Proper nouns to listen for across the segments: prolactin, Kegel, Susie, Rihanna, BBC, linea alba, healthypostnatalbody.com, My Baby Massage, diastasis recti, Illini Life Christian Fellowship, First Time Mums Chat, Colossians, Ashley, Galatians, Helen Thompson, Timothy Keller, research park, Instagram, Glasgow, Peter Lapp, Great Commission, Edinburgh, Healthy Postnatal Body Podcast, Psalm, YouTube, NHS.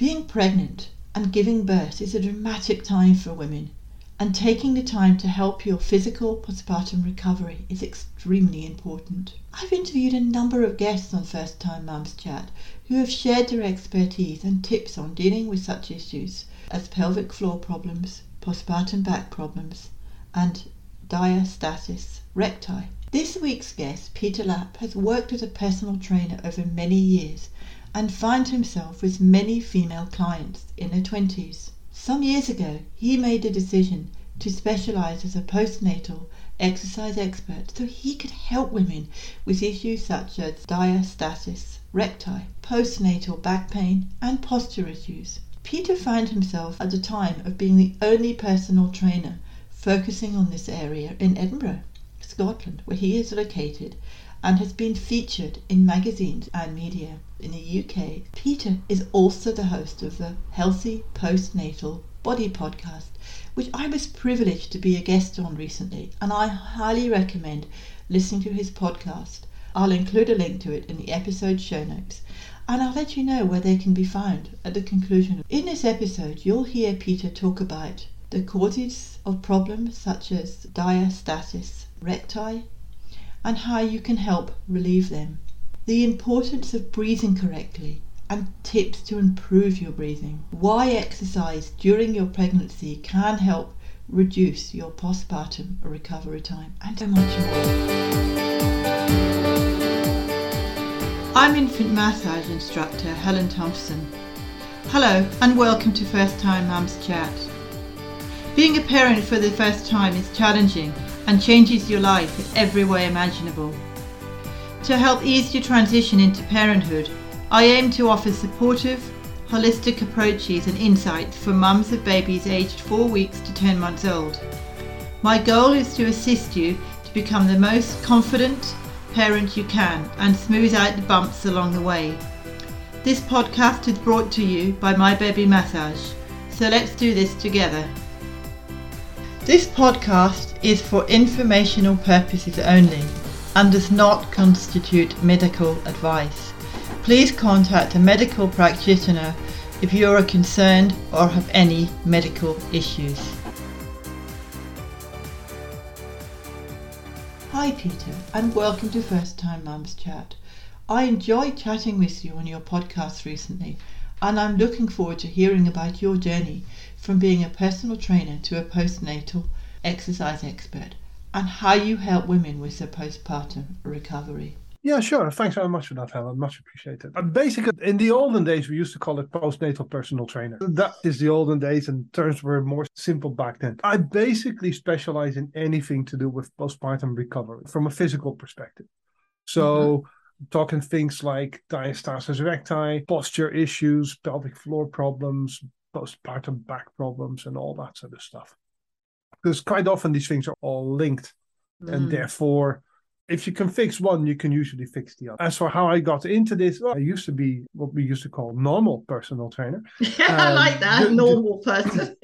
Being pregnant and giving birth is a dramatic time for women, and taking the time to help your physical postpartum recovery is extremely important. I've interviewed a number of guests on First Time Mums Chat who have shared their expertise and tips on dealing with such issues as pelvic floor problems, postpartum back problems, and diastasis recti. This week's guest, Peter Lapp, has worked as a personal trainer over many years and finds himself with many female clients in their 20s. Some years ago, he made the decision to specialise as a postnatal exercise expert so he could help women with issues such as diastasis recti, postnatal back pain, and posture issues. Peter found himself at the time of being the only personal trainer focusing on this area in Edinburgh, Scotland, where he is located and has been featured in magazines and media in the UK. Peter is also the host of the Healthy Postnatal Body Podcast, which I was privileged to be a guest on recently, and I highly recommend listening to his podcast. I'll include a link to it in the episode show notes, and I'll let you know where they can be found at the conclusion. In this episode, you'll hear Peter talk about the causes of problems such as diastasis recti, and how you can help relieve them, the importance of breathing correctly and tips to improve your breathing, why exercise during your pregnancy can help reduce your postpartum recovery time, and so much more. I'm infant massage instructor Helen Thompson. Hello and welcome to First Time Mums Chat. Being a parent for the first time is challenging and changes your life in every way imaginable. To help ease your transition into parenthood, I aim to offer supportive, holistic approaches and insights for mums of babies aged 4 weeks to 10 months old. My goal is to assist you to become the most confident parent you can and smooth out the bumps along the way. This podcast is brought to you by My Baby Massage, so let's do this together. This podcast is for informational purposes only and does not constitute medical advice. Please contact a medical practitioner if you are concerned or have any medical issues. Hi Peter, and welcome to First Time Mums Chat. I enjoyed chatting with you on your podcast recently, and I'm looking forward to hearing about your journey from being a personal trainer to a postnatal exercise expert, and how you help women with their postpartum recovery. Yeah, sure. Thanks very much for that, Helen. Much appreciated. Basically, in the olden days, we used to call it postnatal personal trainer. That is the olden days, and terms were more simple back then. I basically specialize in anything to do with postpartum recovery from a physical perspective. So talking things like diastasis recti, posture issues, pelvic floor problems, postpartum back problems, and all that sort of stuff. Because quite often these things are all linked. And therefore, if you can fix one, you can usually fix the other. As for how I got into this, well, I used to be what we used to call normal personal trainer. I like that, normal person.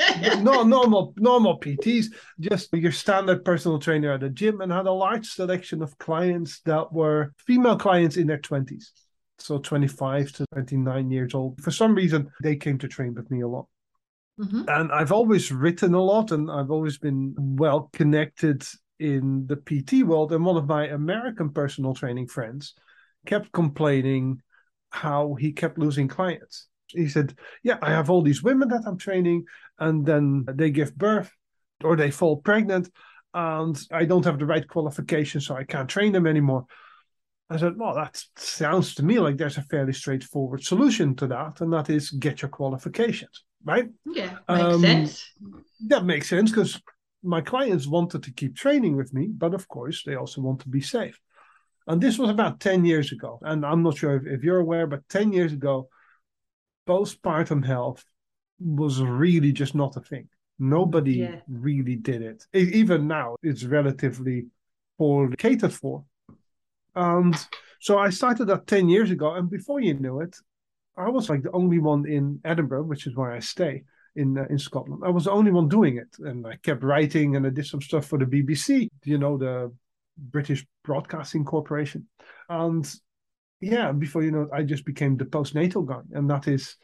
normal PTs, just your standard personal trainer at a gym, and had a large selection of clients that were female clients in their 20s. So 25 to 29 years old. For some reason, they came to train with me a lot. And I've always written a lot, and I've always been well connected in the PT world. And one of my American personal training friends kept complaining how he kept losing clients. He said, yeah, I have all these women that I'm training, and then they give birth or they fall pregnant, and I don't have the right qualifications, so I can't train them anymore. I said, well, that sounds to me like there's a fairly straightforward solution to that, and that is get your qualifications, right? Yeah, makes sense. That makes sense, because my clients wanted to keep training with me, but of course, they also want to be safe. And this was about 10 years ago, and I'm not sure if you're aware, but 10 years ago, postpartum health was really just not a thing. Nobody really did it. Even now, it's relatively poorly catered for. And so I started that 10 years ago, and before you knew it, I was like the only one in Edinburgh, which is where I stay in Scotland. I was the only one doing it, and I kept writing, and I did some stuff for the BBC, you know, the British Broadcasting Corporation. And yeah, before you know it, I just became the postnatal guy, and that is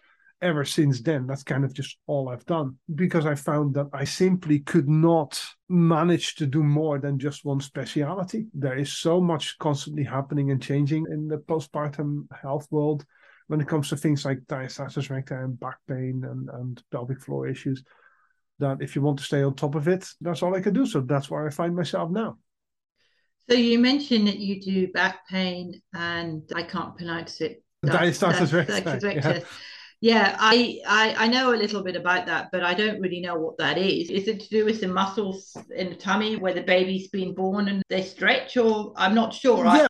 ever since then, that's kind of just all I've done, because I found that I simply could not manage to do more than just one speciality. There is so much constantly happening and changing in the postpartum health world when it comes to things like diastasis recti and back pain and pelvic floor issues, that if you want to stay on top of it, that's all I can do. So that's where I find myself now. So you mentioned that you do back pain, and I can't pronounce it. Diastasis recti. Yeah. Yeah, I know a little bit about that, but I don't really know what that is. Is it to do with the muscles in the tummy where the baby's been born and they stretch, or I'm not sure. Yeah,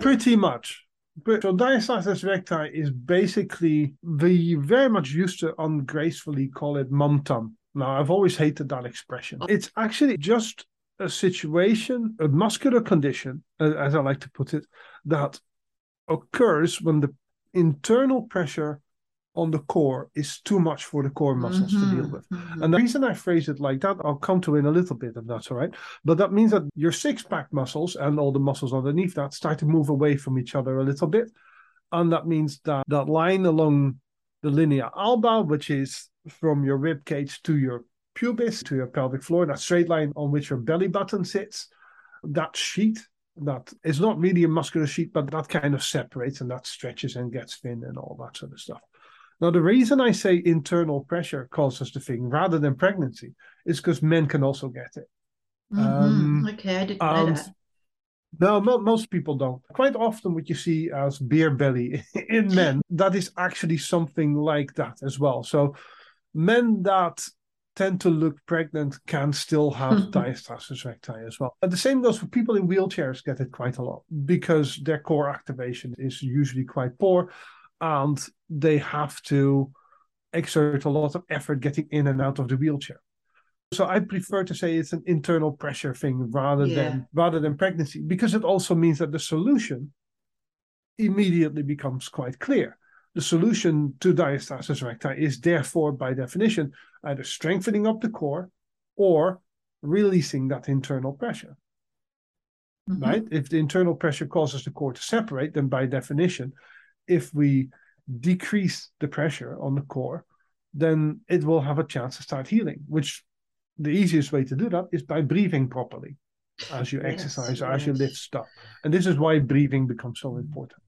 pretty much. So diastasis recti is basically, we very much used to ungracefully call it mum-tum. Now, I've always hated that expression. It's actually just a situation, a muscular condition, as I like to put it, that occurs when the internal pressure on the core is too much for the core muscles to deal with. And the reason I phrase it like that, I'll come to in a little bit, if that's all right. But that means that your six-pack muscles and all the muscles underneath that start to move away from each other a little bit. And that means that that line along the linea alba, which is from your rib cage to your pubis, to your pelvic floor, that straight line on which your belly button sits, that sheet, that is not really a muscular sheet, but that kind of separates and that stretches and gets thin and all that sort of stuff. Now, the reason I say internal pressure causes the thing rather than pregnancy is because men can also get it. Okay, I didn't know that. No, most people don't. Quite often what you see as beer belly in men, that is actually something like that as well. So men that tend to look pregnant can still have diastasis recti as well. And the same goes for people in wheelchairs, get it quite a lot, because their core activation is usually quite poor and they have to exert a lot of effort getting in and out of the wheelchair. So I prefer to say it's an internal pressure thing rather than pregnancy, because it also means that the solution immediately becomes quite clear. The solution to diastasis recti is therefore, by definition, either strengthening up the core or releasing that internal pressure, right? If the internal pressure causes the core to separate, then by definition, if we decrease the pressure on the core, then it will have a chance to start healing, which the easiest way to do that is by breathing properly as you exercise or as you lift stuff. And this is why breathing becomes so important.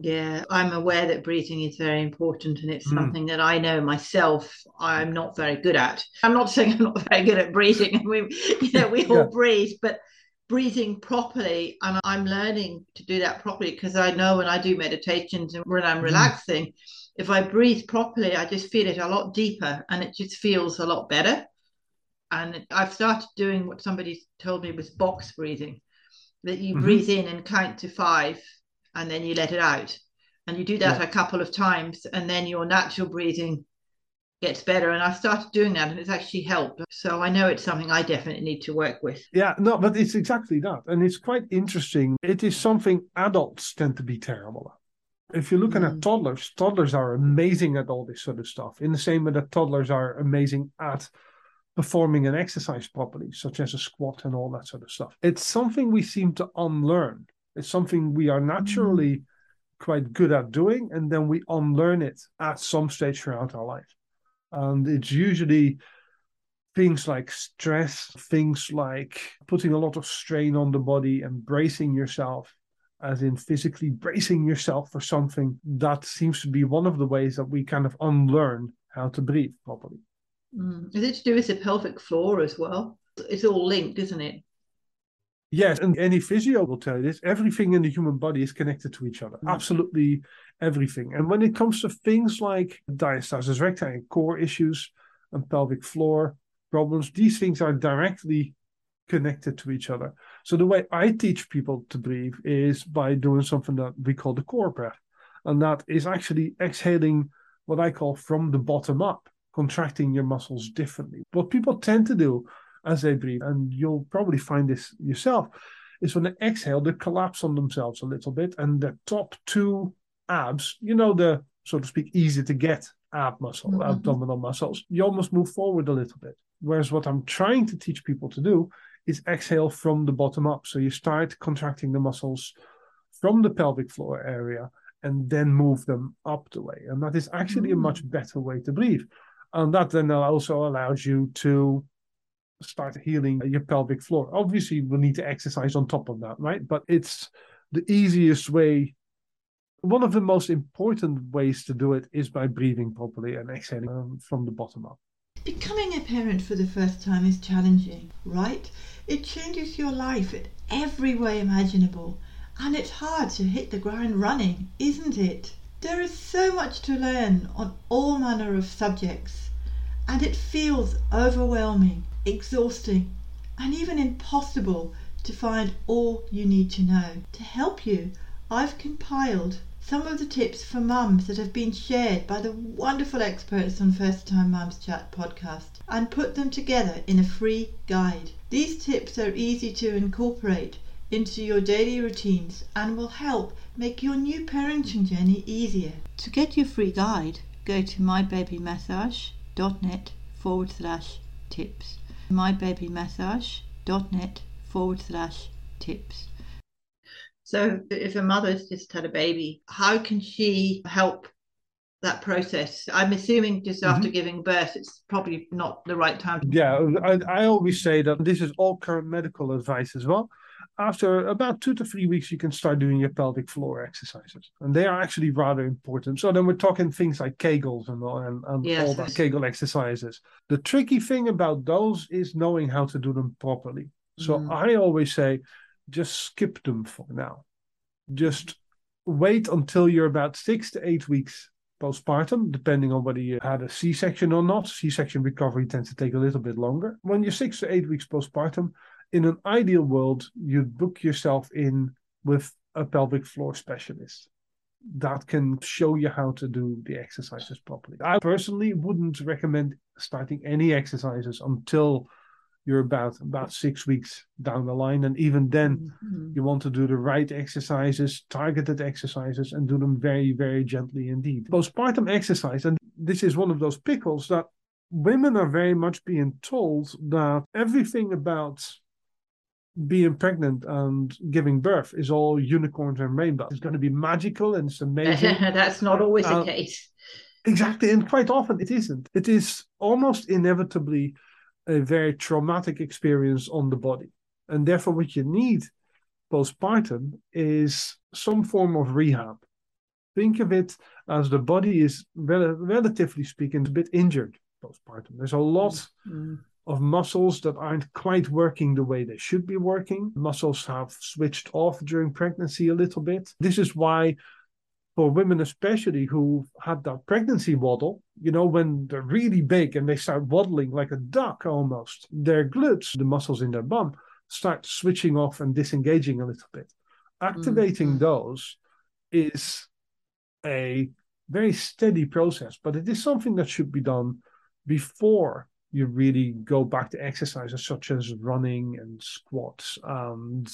Yeah, I'm aware that breathing is very important, and it's something that I know myself I'm not very good at. I'm not saying I'm not very good at breathing. We all breathe, but breathing properly, and I'm learning to do that properly, because I know when I do meditations and when I'm relaxing, if I breathe properly, I just feel it a lot deeper and it just feels a lot better. And I've started doing what somebody told me was box breathing, that you breathe in and count to 5. And then you let it out, and you do that a couple of times, and then your natural breathing gets better. And I started doing that, and it's actually helped. So I know it's something I definitely need to work with. Yeah, no, but it's exactly that. And it's quite interesting. It is something adults tend to be terrible at. If you're looking at toddlers are amazing at all this sort of stuff, in the same way that toddlers are amazing at performing an exercise properly, such as a squat and all that sort of stuff. It's something we seem to unlearn. It's something we are naturally quite good at doing, and then we unlearn it at some stage throughout our life. And it's usually things like stress, things like putting a lot of strain on the body and bracing yourself, as in physically bracing yourself for something. That seems to be one of the ways that we kind of unlearn how to breathe properly. Is it to do with the pelvic floor as well? It's all linked, isn't it? Yes, and any physio will tell you this. Everything in the human body is connected to each other. Absolutely everything. And when it comes to things like diastasis recti and core issues and pelvic floor problems, these things are directly connected to each other. So the way I teach people to breathe is by doing something that we call the core breath. And that is actually exhaling what I call from the bottom up, contracting your muscles differently. What people tend to do as they breathe, and you'll probably find this yourself, is when they exhale, they collapse on themselves a little bit, and the top two abs, you know, the, so to speak, easy to get abdominal muscles, you almost move forward a little bit. Whereas what I'm trying to teach people to do is exhale from the bottom up. So you start contracting the muscles from the pelvic floor area and then move them up the way. And that is actually a much better way to breathe. And that then also allows you to start healing your pelvic floor. Obviously, we'll need to exercise on top of that, right? But it's the easiest way. One of the most important ways to do it is by breathing properly and exhaling from the bottom up. Becoming a parent for the first time is challenging, right? It changes your life in every way imaginable. And it's hard to hit the ground running, isn't it? There is so much to learn on all manner of subjects, and it feels overwhelming, exhausting, and even impossible to find all you need to know. To help you, I've compiled some of the tips for mums that have been shared by the wonderful experts on First Time Mums Chat podcast and put them together in a free guide. These tips are easy to incorporate into your daily routines and will help make your new parenting journey easier. To get your free guide, go to mybabymassage.net/tips. mybabymassage.net/tips. So if a mother's just had a baby, how can she help that process? I'm assuming just after giving birth, it's probably not the right time. Yeah, I always say that this is all current medical advice as well. After about 2 to 3 weeks, you can start doing your pelvic floor exercises. And they are actually rather important. So then we're talking things like Kegels and all that Kegel exercises. The tricky thing about those is knowing how to do them properly. So I always say, just skip them for now. Just wait until you're about 6 to 8 weeks postpartum, depending on whether you had a C-section or not. C-section recovery tends to take a little bit longer. When you're 6 to 8 weeks postpartum, in an ideal world, you'd book yourself in with a pelvic floor specialist that can show you how to do the exercises properly. I personally wouldn't recommend starting any exercises until you're about 6 weeks down the line. And even then, you want to do the right exercises, targeted exercises, and do them very, very gently indeed. Postpartum exercise, and this is one of those pickles that women are very much being told that everything about being pregnant and giving birth is all unicorns and rainbows. It's going to be magical and it's amazing. That's not always the case. Exactly. And quite often it isn't. It is almost inevitably a very traumatic experience on the body. And therefore what you need postpartum is some form of rehab. Think of it as the body is, relatively speaking, a bit injured postpartum. There's a lot of muscles that aren't quite working the way they should be working. Muscles have switched off during pregnancy a little bit. This is why for women especially who had that pregnancy waddle, you know, when they're really big and they start waddling like a duck almost, their glutes, the muscles in their bum, start switching off and disengaging a little bit. Activating those is a very steady process, but it is something that should be done before you really go back to exercises such as running and squats and,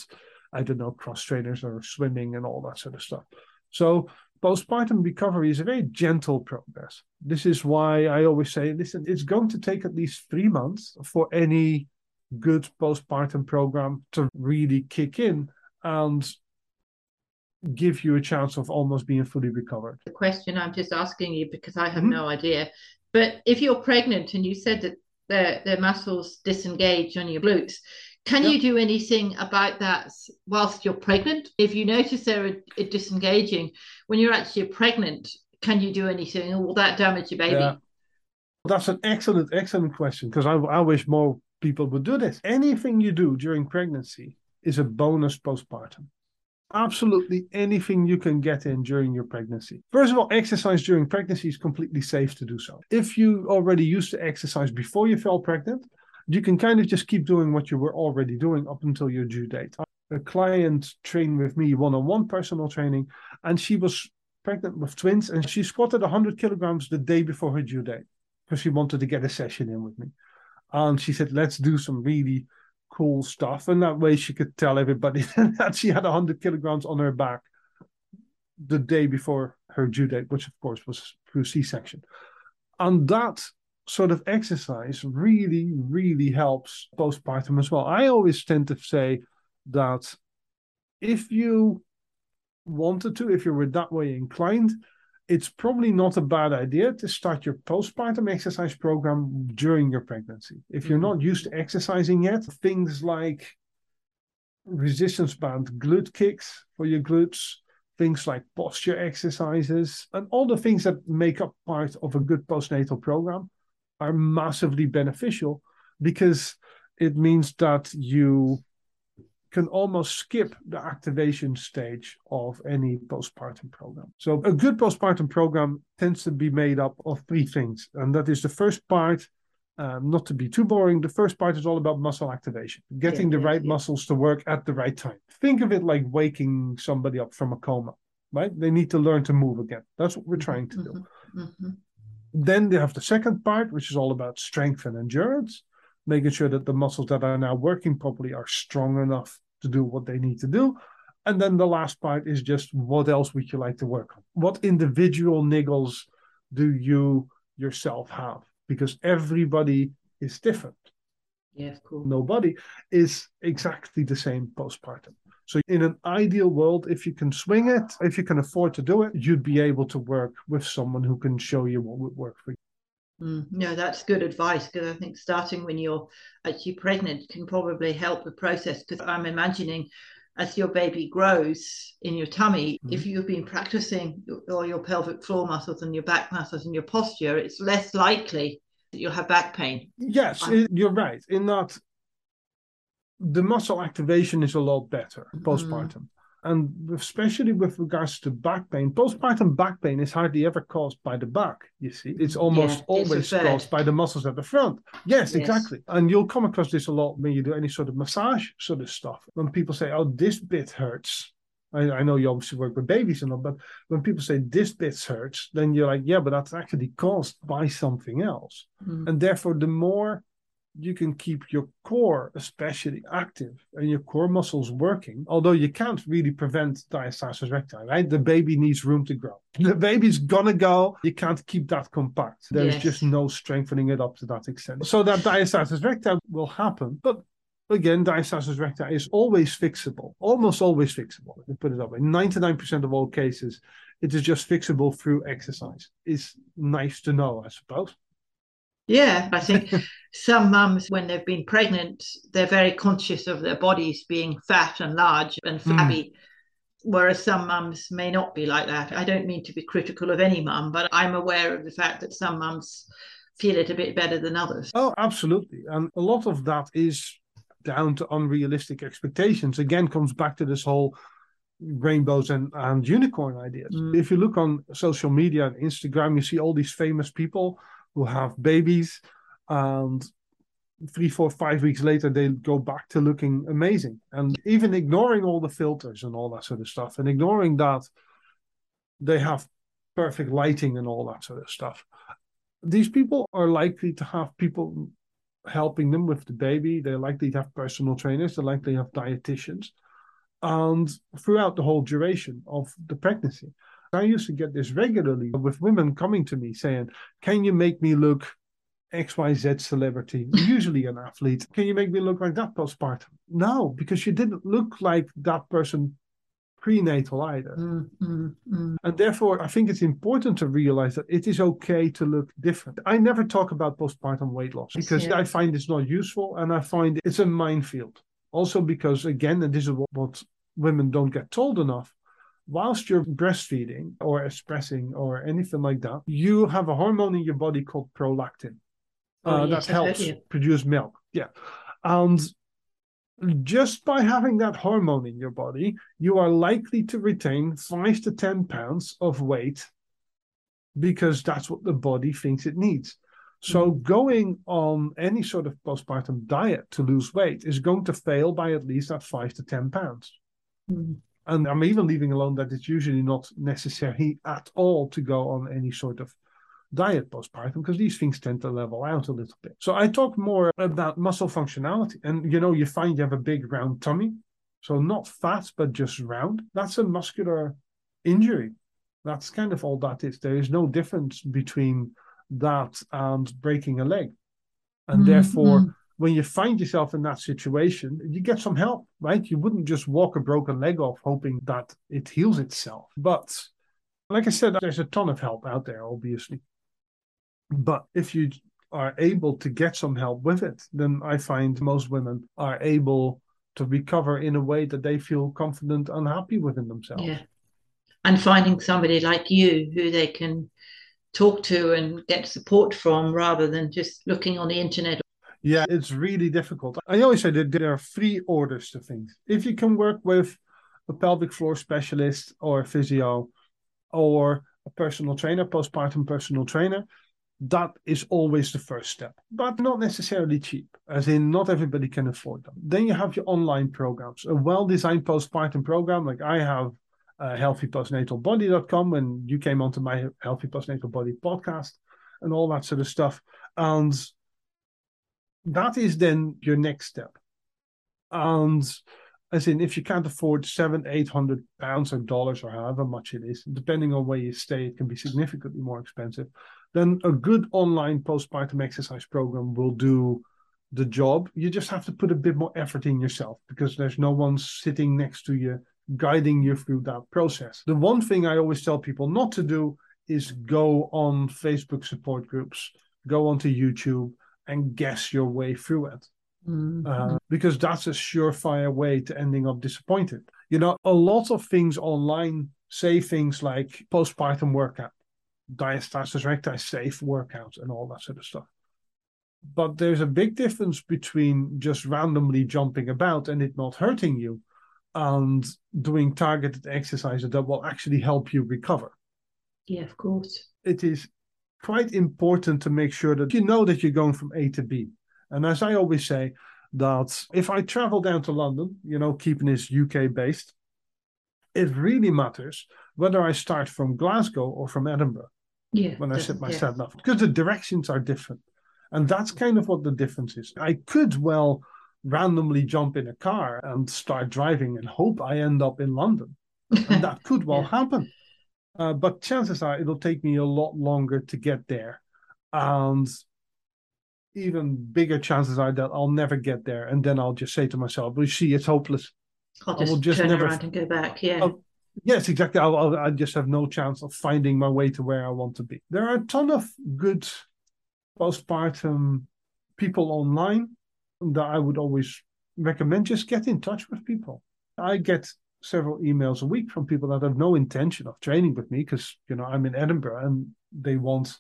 I don't know, cross trainers or swimming and all that sort of stuff. So postpartum recovery is a very gentle progress. This is why I always say, listen, it's going to take at least 3 months for any good postpartum program to really kick in and give you a chance of almost being fully recovered. The question I'm just asking you, because I have no idea, but if you're pregnant and you said that the muscles disengage on your glutes, can you do anything about that whilst you're pregnant? If you notice they're disengaging when you're actually pregnant, can you do anything, or will that damage your baby? That's an excellent question, because I wish more people would do this. Anything you do during pregnancy is a bonus postpartum. Absolutely anything you can get in during your pregnancy. First of all, exercise during pregnancy is completely safe to do so. If you already used to exercise before you fell pregnant, you can kind of just keep doing what you were already doing up until your due date. A client trained with me one-on-one personal training, and she was pregnant with twins, and she squatted 100 kilograms the day before her due date because she wanted to get a session in with me. And she said, let's do some really cool stuff, and that way she could tell everybody that she had 100 kilograms on her back the day before her due date, which of course was through C-section. And that sort of exercise really, really helps postpartum as well. I always tend to say that if you wanted to, if you were that way inclined, it's probably not a bad idea to start your postpartum exercise program during your pregnancy. If you're not used to exercising yet, things like resistance band glute kicks for your glutes, things like posture exercises, and all the things that make up part of a good postnatal program are massively beneficial, because it means that you can almost skip the activation stage of any postpartum program. So a good postpartum program tends to be made up of three things. And that is the first part, not to be too boring, the first part is all about muscle activation, getting the right muscles to work at the right time. Think of it like waking somebody up from a coma, right? They need to learn to move again. That's what we're trying to do. Then they have the second part, which is all about strength and endurance, making sure that the muscles that are now working properly are strong enough to do what they need to do. And then the last part is just, what else would you like to work on? What individual niggles do you yourself have? Because everybody is different. Yes, cool. Nobody is exactly the same postpartum. So in an ideal world, if you can swing it, if you can afford to do it, you'd be able to work with someone who can show you what would work for you. No, that's good advice, because I think starting when you're actually pregnant can probably help the process, because I'm imagining as your baby grows in your tummy, if you've been practicing all your pelvic floor muscles and your back muscles and your posture, it's less likely that you'll have back pain. Yes, you're right in that the muscle activation is a lot better postpartum. And especially with regards to back pain, postpartum back pain is hardly ever caused by the back, you see. It's almost always caused by the muscles at the front. Yes, exactly. And you'll come across this a lot when you do any sort of massage sort of stuff. When people say, oh, this bit hurts. I know you obviously work with babies and all, but when people say this bit hurts, then you're like, yeah, but that's actually caused by something else. And therefore, the more you can keep your core especially active and your core muscles working, although you can't really prevent diastasis recti, right? The baby needs room to grow. The baby's gonna go. You can't keep that compact. There's just no strengthening it up to that extent. So that diastasis recti will happen. But again, diastasis recti is always fixable, almost always fixable. Let me put it that way. 99% of all cases, it is just fixable through exercise. It's nice to know, I suppose. Yeah, I think some mums, when they've been pregnant, they're very conscious of their bodies being fat and large and flabby, whereas some mums may not be like that. I don't mean to be critical of any mum, but I'm aware of the fact that some mums feel it a bit better than others. Oh, absolutely. And a lot of that is down to unrealistic expectations. Again, comes back to this whole rainbows and unicorn ideas. If you look on social media and Instagram, you see all these famous people who have babies, and 3, 4, 5 weeks later, they go back to looking amazing. And even ignoring all the filters and all that sort of stuff, and ignoring that they have perfect lighting and all that sort of stuff, these people are likely to have people helping them with the baby. They're likely to have personal trainers. They're likely to have dietitians. And throughout the whole duration of the pregnancy, I used to get this regularly with women coming to me saying, can you make me look XYZ celebrity, usually an athlete? Can you make me look like that postpartum? No, because you didn't look like that person prenatal either. And therefore, I think it's important to realize that it is okay to look different. I never talk about postpartum weight loss because I find it's not useful, and I find it's a minefield. Also because, again, and this is what women don't get told enough, whilst you're breastfeeding or expressing or anything like that, you have a hormone in your body called prolactin that helps produce milk. And just by having that hormone in your body, you are likely to retain 5 to 10 pounds of weight because that's what the body thinks it needs. So going on any sort of postpartum diet to lose weight is going to fail by at least that 5 to 10 pounds. And I'm even leaving alone that it's usually not necessary at all to go on any sort of diet postpartum, because these things tend to level out a little bit. So I talk more about muscle functionality. And, you know, you find you have a big round tummy. So not fat, but just round. That's a muscular injury. That's kind of all that is. There is no difference between that and breaking a leg. And therefore, when you find yourself in that situation, you get some help, right? You wouldn't just walk a broken leg off hoping that it heals itself. But like I said, there's a ton of help out there, obviously. But if you are able to get some help with it, then I find most women are able to recover in a way that they feel confident and happy within themselves. Yeah. And finding somebody like you who they can talk to and get support from, rather than just looking on the internet. Yeah, it's really difficult. I always say that there are three orders to things. If you can work with a pelvic floor specialist or a physio or a personal trainer, postpartum personal trainer, that is always the first step, but not necessarily cheap, as in not everybody can afford them. Then you have your online programs, a well-designed postpartum program like I have, healthypostnatalbody.com, when you came onto my Healthy Postnatal Body podcast and all that sort of stuff. And that is then your next step. And as in, if you can't afford £700, £800 or dollars or however much it is, depending on where you stay, it can be significantly more expensive, then a good online postpartum exercise program will do the job. You just have to put a bit more effort in yourself, because there's no one sitting next to you guiding you through that process. The one thing I always tell people not to do is go on Facebook support groups, go onto YouTube and guess your way through it. Mm-hmm. Because that's a surefire way to ending up disappointed. You know, a lot of things online say things like postpartum workout, diastasis recti safe workouts and all that sort of stuff. But there's a big difference between just randomly jumping about and it not hurting you, and doing targeted exercises that will actually help you recover. Yeah, of course. It is quite important to make sure that you know that you're going from A to B. And as I always say, that if I travel down to London, you know, keeping this UK-based, it really matters whether I start from Glasgow or from Edinburgh when I set my sat nav, because the directions are different. And that's kind of what the difference is. I could, well, randomly jump in a car and start driving and hope I end up in London. And that could well happen. But chances are it'll take me a lot longer to get there. And even bigger chances are that I'll never get there. And then I'll just say to myself, well, see, it's hopeless. I'll just turn never around and go back, yes, exactly. I just have no chance of finding my way to where I want to be. There are a ton of good postpartum people online that I would always recommend. Just get in touch with people. I get several emails a week from people that have no intention of training with me, because, you know, I'm in Edinburgh and they want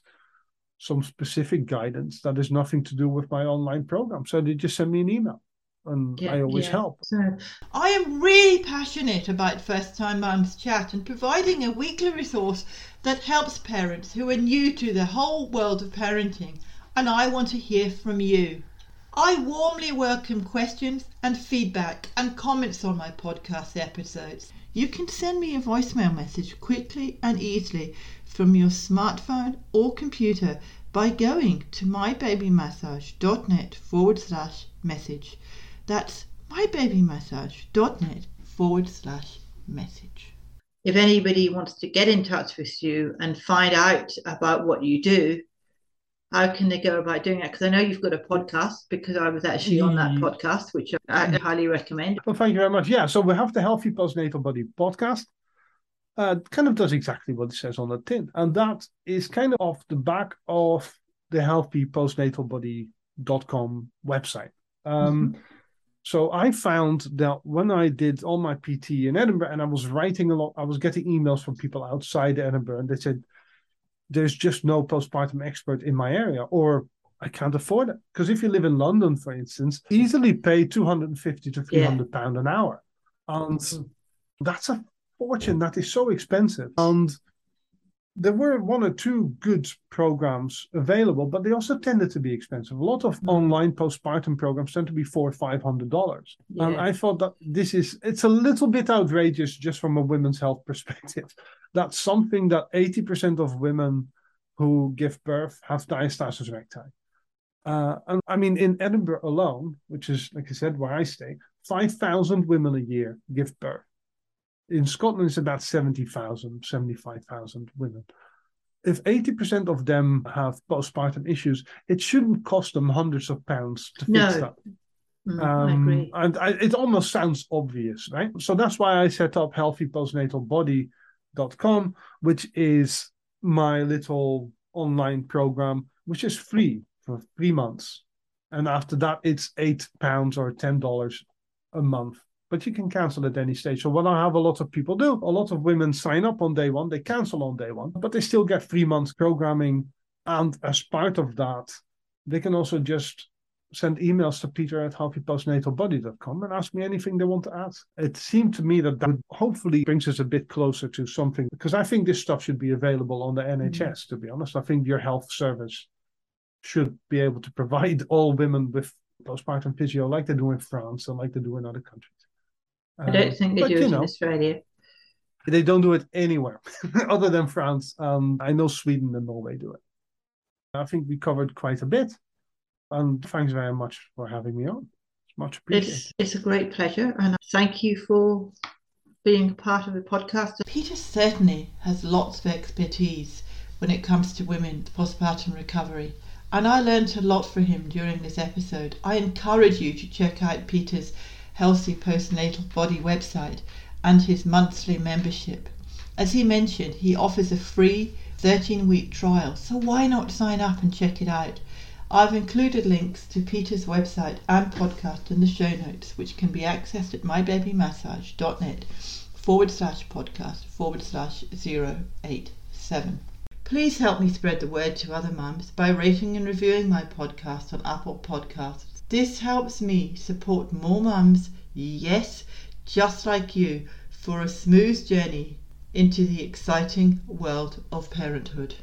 some specific guidance that has nothing to do with my online program. So they just send me an email and I always help. So I am really passionate about First Time Mums Chat and providing a weekly resource that helps parents who are new to the whole world of parenting. And I want to hear from you. I warmly welcome questions and feedback and comments on my podcast episodes. You can send me a voicemail message quickly and easily from your smartphone or computer by going to mybabymassage.net/message. That's mybabymassage.net/message. If anybody wants to get in touch with you and find out about what you do, how can they go about doing that? Because I know you've got a podcast, because I was actually on that podcast, which I highly recommend. Well, thank you very much. Yeah, so we have the Healthy Postnatal Body podcast. Kind of does exactly what it says on the tin. And that is kind of off the back of the healthypostnatalbody.com website. So I found that when I did all my PT in Edinburgh and I was writing a lot, I was getting emails from people outside Edinburgh and they said, there's just no postpartum expert in my area, or I can't afford it. Because if you live in London, for instance, easily pay £250 to £300 pound an hour. And that's a fortune. That is so expensive. And there were one or two good programs available, but they also tended to be expensive. A lot of online postpartum programs tend to be $400 or $500. And I thought that it's a little bit outrageous just from a women's health perspective. That's something that 80% of women who give birth have diastasis recti. And I mean, in Edinburgh alone, which is, like I said, where I stay, 5,000 women a year give birth. In Scotland, it's about 70,000, 75,000 women. If 80% of them have postpartum issues, it shouldn't cost them hundreds of pounds to fix that. I agree. And it almost sounds obvious, right? So that's why I set up healthypostnatalbody.com, which is my little online program, which is free for 3 months. And after that, it's £8 or $10 a month. But you can cancel at any stage. So what I have a lot of people do, a lot of women sign up on day one, they cancel on day one, but they still get 3 months programming. And as part of that, they can also just send emails to peter@healthypostnatalbody.com and ask me anything they want to ask. It seemed to me that that hopefully brings us a bit closer to something, because I think this stuff should be available on the NHS, to be honest. I think your health service should be able to provide all women with postpartum physio like they do in France and like they do in other countries. I don't think they do it in Australia. They don't do it anywhere other than France. I know Sweden and Norway do it. I think we covered quite a bit. And thanks very much for having me on. It's much appreciated. It's a great pleasure. And thank you for being a part of the podcast. Peter certainly has lots of expertise when it comes to women's postpartum recovery. And I learned a lot from him during this episode. I encourage you to check out Peter's Healthy Postnatal Body website and his monthly membership. As he mentioned, he offers a free 13-week trial, so why not sign up and check it out? I've included links to Peter's website and podcast in the show notes, which can be accessed at mybabymassage.net/podcast/087. Please help me spread the word to other mums by rating and reviewing my podcast on Apple Podcasts. This helps me support more mums, yes, just like you, for a smooth journey into the exciting world of parenthood.